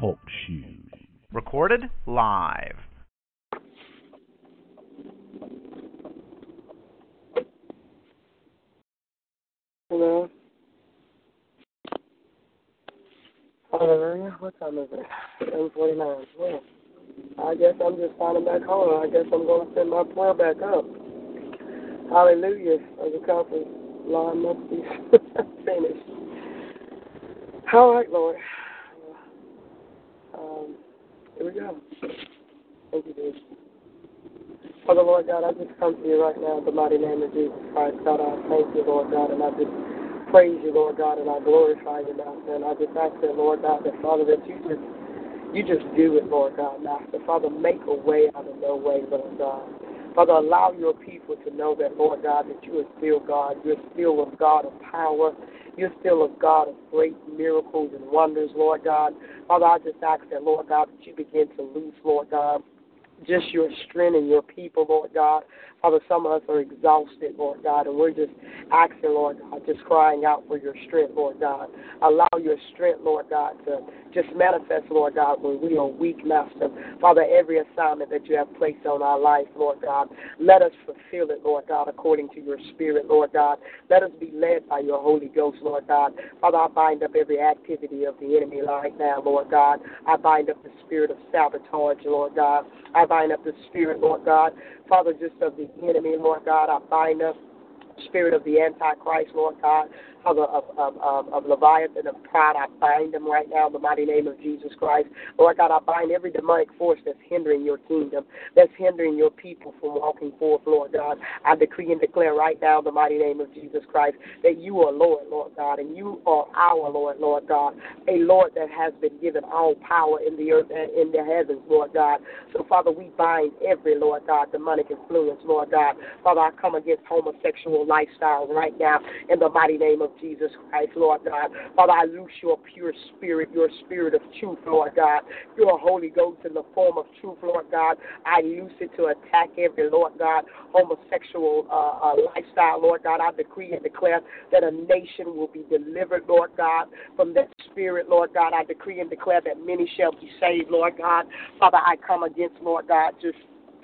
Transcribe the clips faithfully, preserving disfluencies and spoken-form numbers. Talk shoes. Recorded live. Hello. Hallelujah. What time is it? seven forty-nine. Well, I guess I'm just signing back home. I guess I'm going to send my prayer back up. Hallelujah. As the conference line must be finished. All right, Lord. Um, here we go. Thank you, Jesus. Father, Lord God, I just come to you right now in the mighty name of Jesus Christ. God, I thank you, Lord God, and I just praise you, Lord God, and I glorify you, Master. And I just ask that, Lord God, that, Father, that you just, you just do it, Lord God, Master. Father, make a way out of no way, Lord God. Father, allow your people to know that, Lord God, that you are still God. You're still a God of power. You're still a God of great miracles and wonders, Lord God. Father, I just ask that, Lord God, that you begin to loose, Lord God, just your strength and your people, Lord God. Father, some of us are exhausted, Lord God, and we're just asking, Lord God, just crying out for your strength, Lord God. Allow your strength, Lord God, to just manifest, Lord God, when we are weak, Master. Father, every assignment that you have placed on our life, Lord God, let us fulfill it, Lord God, according to your spirit, Lord God. Let us be led by your Holy Ghost, Lord God. Father, I bind up every activity of the enemy right now, Lord God. I bind up the spirit of sabotage, Lord God. I bind up the spirit, Lord God. Father, just of the enemy, Lord God, I bind up the spirit of the Antichrist, Lord God. Of, of, of, of Leviathan, of pride, I bind them right now in the mighty name of Jesus Christ. Lord God, I bind every demonic force that's hindering your kingdom, that's hindering your people from walking forth, Lord God. I decree and declare right now in the mighty name of Jesus Christ that you are Lord, Lord God, and you are our Lord, Lord God, a Lord that has been given all power in the earth and in the heavens, Lord God. So, Father, we bind every, Lord God, demonic influence, Lord God. Father, I come against homosexual lifestyles right now in the mighty name of Jesus Christ, Lord God. Father, I loose your pure spirit, your spirit of truth, Lord God. Your Holy Ghost in the form of truth, Lord God. I loose it to attack every, Lord God, homosexual uh, uh, lifestyle, Lord God. I decree and declare that a nation will be delivered, Lord God, from that spirit, Lord God. I decree and declare that many shall be saved, Lord God. Father, I come against, Lord God, just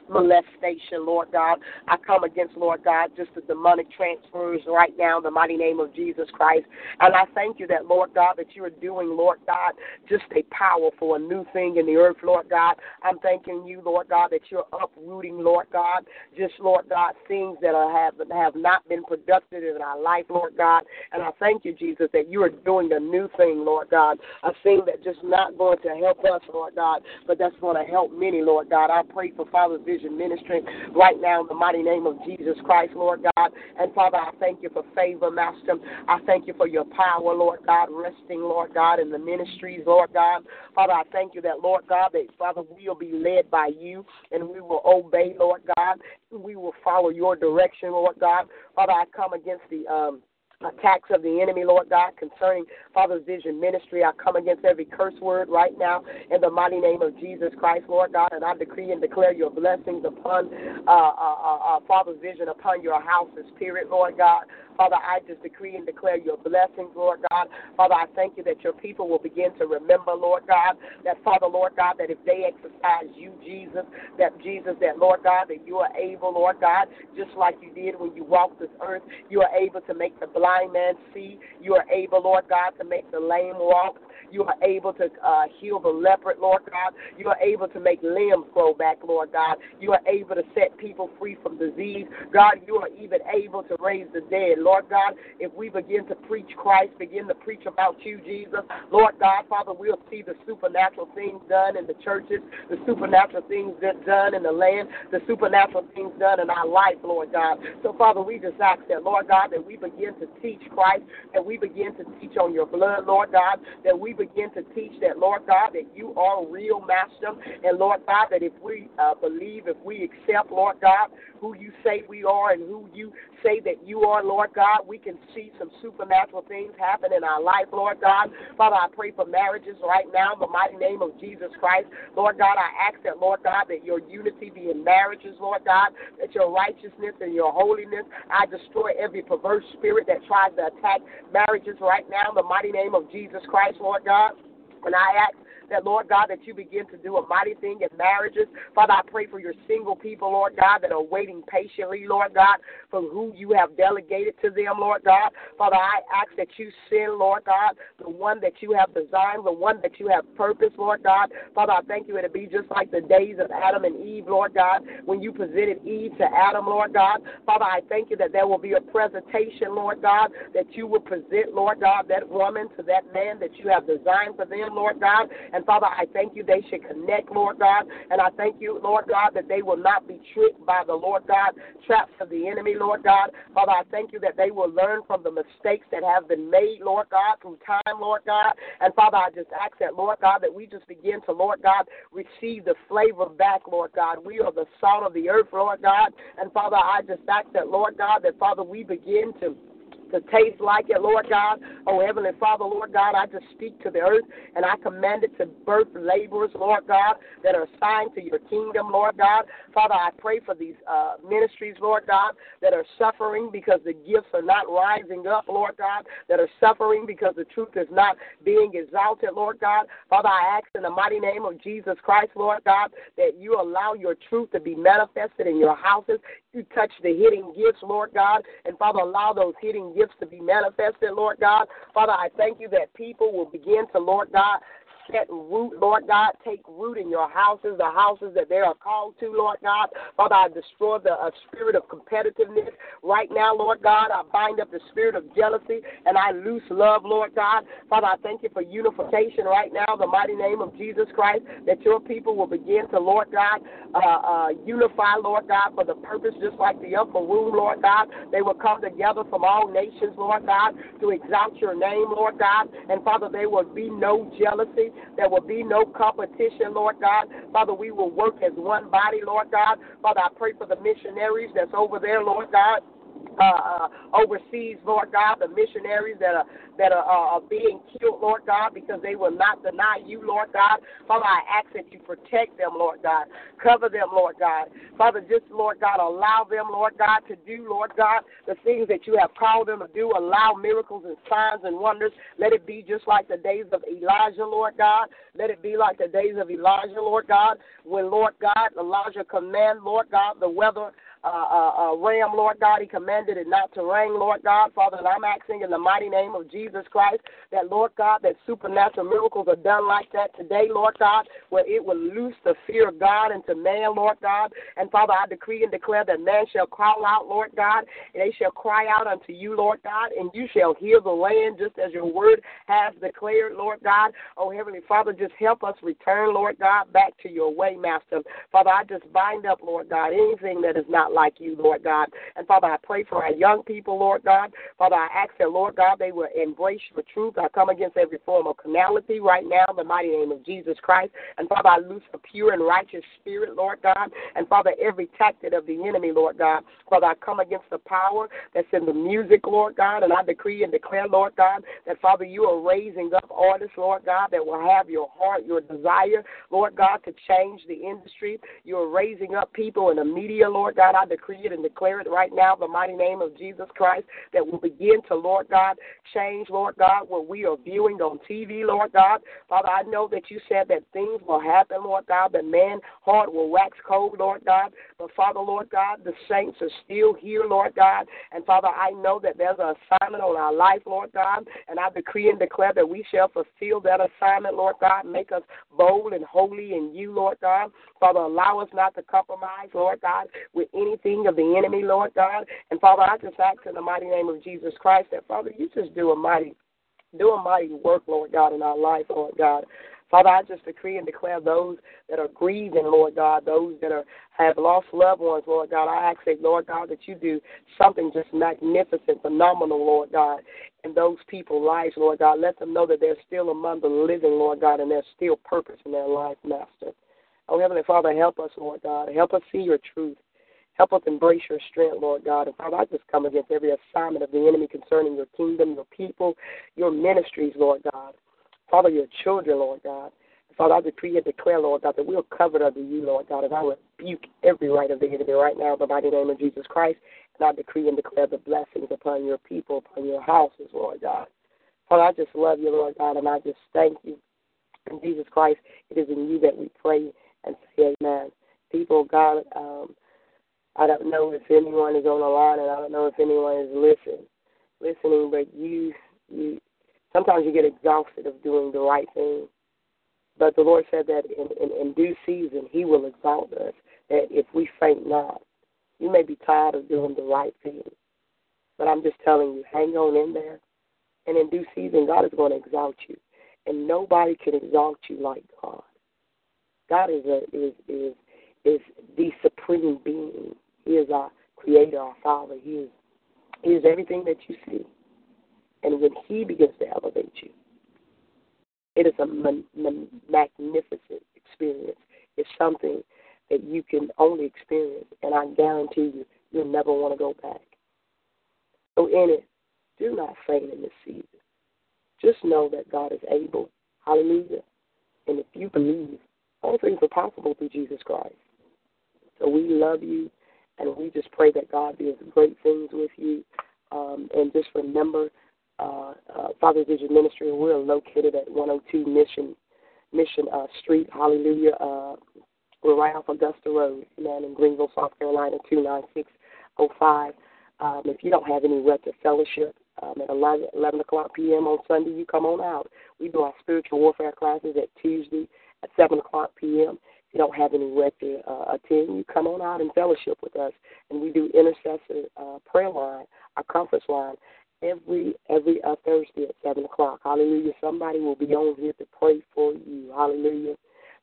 molestation, Lord God. I come against, Lord God, just the demonic transfers right now in the mighty name of Jesus Christ. And I thank you that, Lord God, that you are doing, Lord God, just a powerful, a new thing in the earth, Lord God. I'm thanking you, Lord God, that you're uprooting, Lord God, just, Lord God, things that are, have, have not been productive in our life, Lord God. And I thank you, Jesus, that you are doing a new thing, Lord God, a thing that's just not going to help us, Lord God, but that's going to help many, Lord God. I pray for Father Vision Ministry right now in the mighty name of Jesus Christ, Lord God. And Father, I thank you for favor, Master. I thank you for your power, Lord God, resting, Lord God, in the ministries, Lord God. Father, I thank you that, Lord God, that, Father, we will be led by you and we will obey, Lord God. We will follow your direction, Lord God. Father, I come against the um attacks of the enemy, Lord God, concerning Father's Vision Ministry. I come against every curse word right now in the mighty name of Jesus Christ, Lord God, and I decree and declare your blessings upon uh, uh, uh, Father's Vision, upon your house's spirit, Lord God. Father, I just decree and declare your blessings, Lord God. Father, I thank you that your people will begin to remember, Lord God, that, Father, Lord God, that if they exercise you, Jesus, that Jesus, that, Lord God, that you are able, Lord God, just like you did when you walked this earth, you are able to make the blind man see. You are able, Lord God, to make the lame walk. You are able to uh, heal the leopard, Lord God. You are able to make limbs grow back, Lord God. You are able to set people free from disease. God, you are even able to raise the dead. Lord God, if we begin to preach Christ, begin to preach about you, Jesus, Lord God, Father, we'll see the supernatural things done in the churches, the supernatural things done in the land, the supernatural things done in our life, Lord God. So, Father, we just ask that, Lord God, that we begin to teach Christ, that we begin to teach on your blood, Lord God, that we begin to teach that, Lord God, that you are real master, and, Lord God, that if we uh, believe, if we accept, Lord God, who you say we are and who you say that you are, Lord God, we can see some supernatural things happen in our life, Lord God. Father, I pray for marriages right now in the mighty name of Jesus Christ. Lord God, I ask that, Lord God, that your unity be in marriages, Lord God, that your righteousness and your holiness, I destroy every perverse spirit that tries to attack marriages right now in the mighty name of Jesus Christ, Lord God. And I ask that, Lord God, that you begin to do a mighty thing in marriages. Father, I pray for your single people, Lord God, that are waiting patiently, Lord God, for who you have delegated to them, Lord God. Father, I ask that you send, Lord God, the one that you have designed, the one that you have purposed, Lord God. Father, I thank you. It'll be just like the days of Adam and Eve, Lord God, when you presented Eve to Adam, Lord God. Father, I thank you that there will be a presentation, Lord God, that you will present, Lord God, that woman to that man that you have designed for them, Lord God. And And Father, I thank you they should connect, Lord God, and I thank you, Lord God, that they will not be tricked by the, Lord God, traps of the enemy, Lord God. Father, I thank you that they will learn from the mistakes that have been made, Lord God, through time, Lord God. And Father, I just ask that, Lord God, that we just begin to, Lord God, receive the flavor back, Lord God. We are the salt of the earth, Lord God. And Father, I just ask that, Lord God, that, Father, we begin to to taste like it, Lord God. Oh, Heavenly Father, Lord God, I just speak to the earth, and I command it to birth laborers, Lord God, that are assigned to your kingdom, Lord God. Father, I pray for these uh, ministries, Lord God, that are suffering because the gifts are not rising up, Lord God, that are suffering because the truth is not being exalted, Lord God. Father, I ask in the mighty name of Jesus Christ, Lord God, that you allow your truth to be manifested in your houses. You touch the hidden gifts, Lord God, and Father, allow those hidden gifts to be manifested, Lord God. Father, I thank you that people will begin to, Lord God, set root, Lord God, take root in your houses, the houses that they are called to, Lord God. Father, I destroy the uh, spirit of competitiveness right now, Lord God. I bind up the spirit of jealousy, and I loose love, Lord God. Father, I thank you for unification right now, the mighty name of Jesus Christ, that your people will begin to, Lord God, uh, uh, unify, Lord God, for the purpose, just like the upper room, Lord God. They will come together from all nations, Lord God, to exalt your name, Lord God. And Father, there will be no jealousy. There will be no competition, Lord God. Father, we will work as one body, Lord God. Father, I pray for the missionaries that's over there, Lord God. Uh, uh, overseas, Lord God, the missionaries that are that are, uh, are being killed, Lord God, because they will not deny you, Lord God. Father, I ask that you protect them, Lord God. Cover them, Lord God. Father, just, Lord God, allow them, Lord God, to do, Lord God, the things that you have called them to do. Allow miracles and signs and wonders. Let it be just like the days of Elijah, Lord God. Let it be like the days of Elijah, Lord God, when, Lord God, Elijah command, Lord God, the weather Uh, uh, uh, ram, Lord God. He commanded it not to rain, Lord God. Father, and I'm asking in the mighty name of Jesus Christ that, Lord God, that supernatural miracles are done like that today, Lord God, where it will loose the fear of God into man, Lord God. And Father, I decree and declare that man shall call out, Lord God, and they shall cry out unto you, Lord God, and you shall heal the land just as your word has declared, Lord God. Oh, Heavenly Father, just help us return, Lord God, back to your way, Master. Father, I just bind up, Lord God, anything that is not like you, Lord God. And Father, I pray for our young people, Lord God. Father, I ask that, Lord God, they will embrace your truth. I come against every form of carnality right now in the mighty name of Jesus Christ. And Father, I loose a pure and righteous spirit, Lord God. And Father, every tactic of the enemy, Lord God. Father, I come against the power that's in the music, Lord God. And I decree and declare, Lord God, that, Father, you are raising up artists, Lord God, that will have your heart, your desire, Lord God, to change the industry. You are raising up people in the media, Lord God. I decree it and declare it right now, the mighty name of Jesus Christ, that will begin to, Lord God, change, Lord God, what we are viewing on T V, Lord God. Father, I know that you said that things will happen, Lord God, that man's heart will wax cold, Lord God. But, Father, Lord God, the saints are still here, Lord God. And, Father, I know that there's an assignment on our life, Lord God, and I decree and declare that we shall fulfill that assignment, Lord God. Make us bold and holy in you, Lord God. Father, allow us not to compromise, Lord God, with anything of the enemy, Lord God. And, Father, I just ask in the mighty name of Jesus Christ that, Father, you just do a mighty, do a mighty work, Lord God, in our life, Lord God. Father, I just decree and declare those that are grieving, Lord God, those that are have lost loved ones, Lord God. I ask that, Lord God, that you do something just magnificent, phenomenal, Lord God, in those people's lives, Lord God. Let them know that they're still among the living, Lord God, and there's still purpose in their life, Master. Oh, Heavenly Father, help us, Lord God. Help us see your truth. Help us embrace your strength, Lord God. And, Father, I just come against every assignment of the enemy concerning your kingdom, your people, your ministries, Lord God. Father, your children, Lord God. Father, I decree and declare, Lord God, that we are covered under you, Lord God, and I rebuke every right of the enemy right now in the mighty name of Jesus Christ, and I decree and declare the blessings upon your people, upon your houses, Lord God. Father, I just love you, Lord God, and I just thank you. In Jesus Christ, it is in you that we pray and say amen. People, God, um, I don't know if anyone is on the line, and I don't know if anyone is listening, listening, but you, you, sometimes you get exhausted of doing the right thing. But the Lord said that in, in, in due season, he will exalt us, that if we faint not. You may be tired of doing the right thing, but I'm just telling you, hang on in there. And in due season, God is going to exalt you. And nobody can exalt you like God. God is a, is is is the supreme being. He is our creator, our Father. He is, he is everything that you see. And when he begins to elevate you, it is a m- m- magnificent experience. It's something that you can only experience, and I guarantee you, you'll never want to go back. So in it, do not faint in this season. Just know that God is able. Hallelujah. And if you believe, all things are possible through Jesus Christ. So we love you, and we just pray that God does great things with you. Um, and just remember, Uh, uh, Father Vision Ministry, we're located at one oh two Mission Mission uh, Street, hallelujah. Uh, we're right off Augusta Road, man, in Greenville, South Carolina, two nine six oh five. Um, if you don't have any record fellowship um, at eleven, eleven o'clock p m on Sunday, you come on out. We do our spiritual warfare classes at Tuesday at seven o'clock p m If you don't have any record uh, attend, you come on out and fellowship with us. And we do intercessor uh, prayer line, our conference line, Every every uh, Thursday at seven o'clock, hallelujah. Somebody will be on here to pray for you, hallelujah.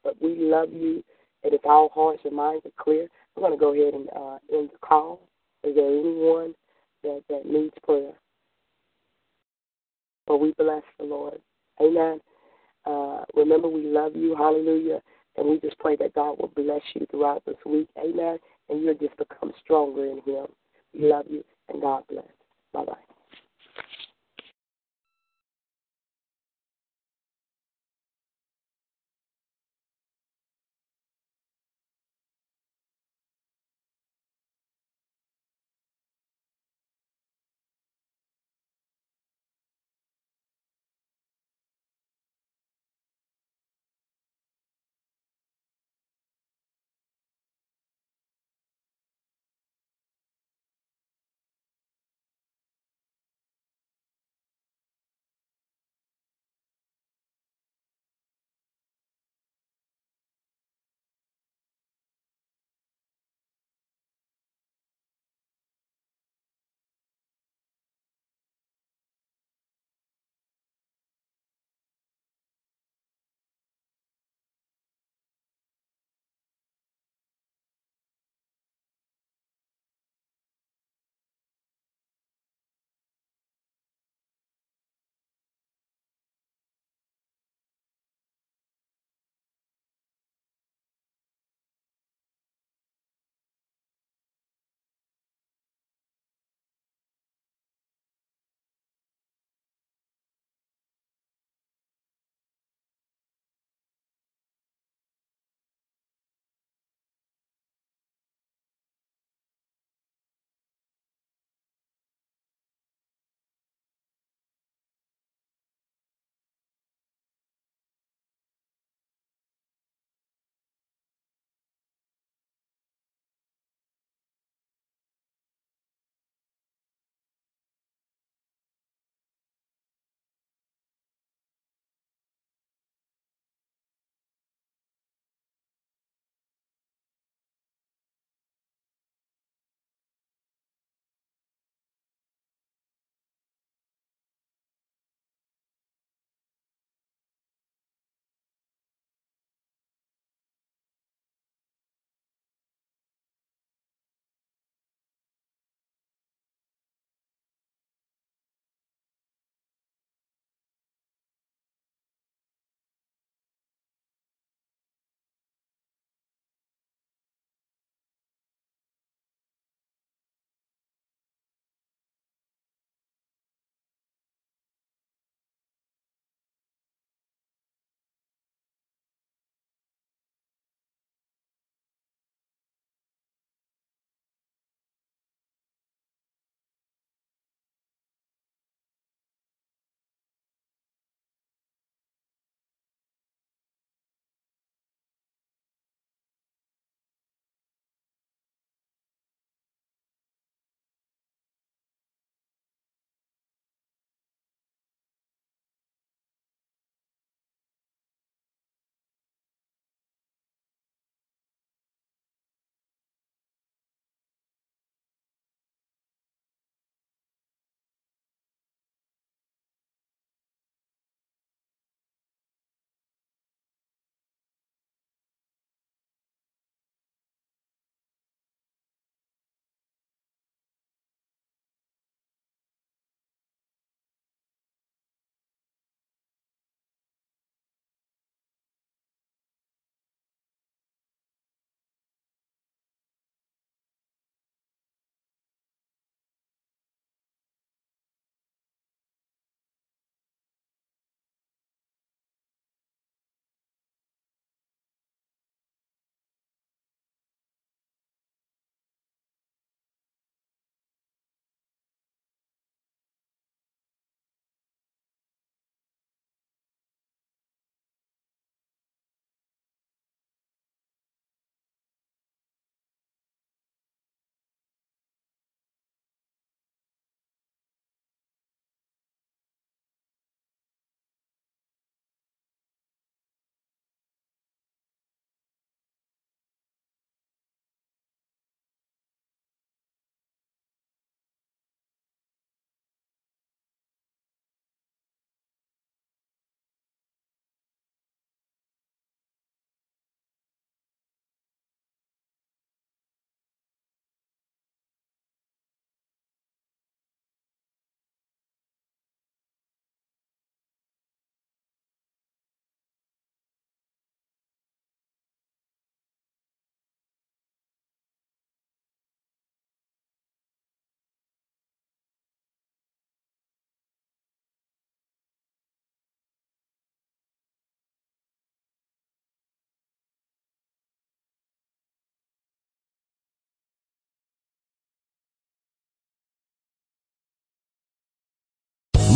But we love you, and if all hearts and minds are clear, I'm going to go ahead and uh, end the call. Is there anyone that, that needs prayer? Well, we bless the Lord, amen. Uh, remember, we love you, hallelujah, and we just pray that God will bless you throughout this week, amen. And you'll just become stronger in Him. We love you, and God bless. Bye bye.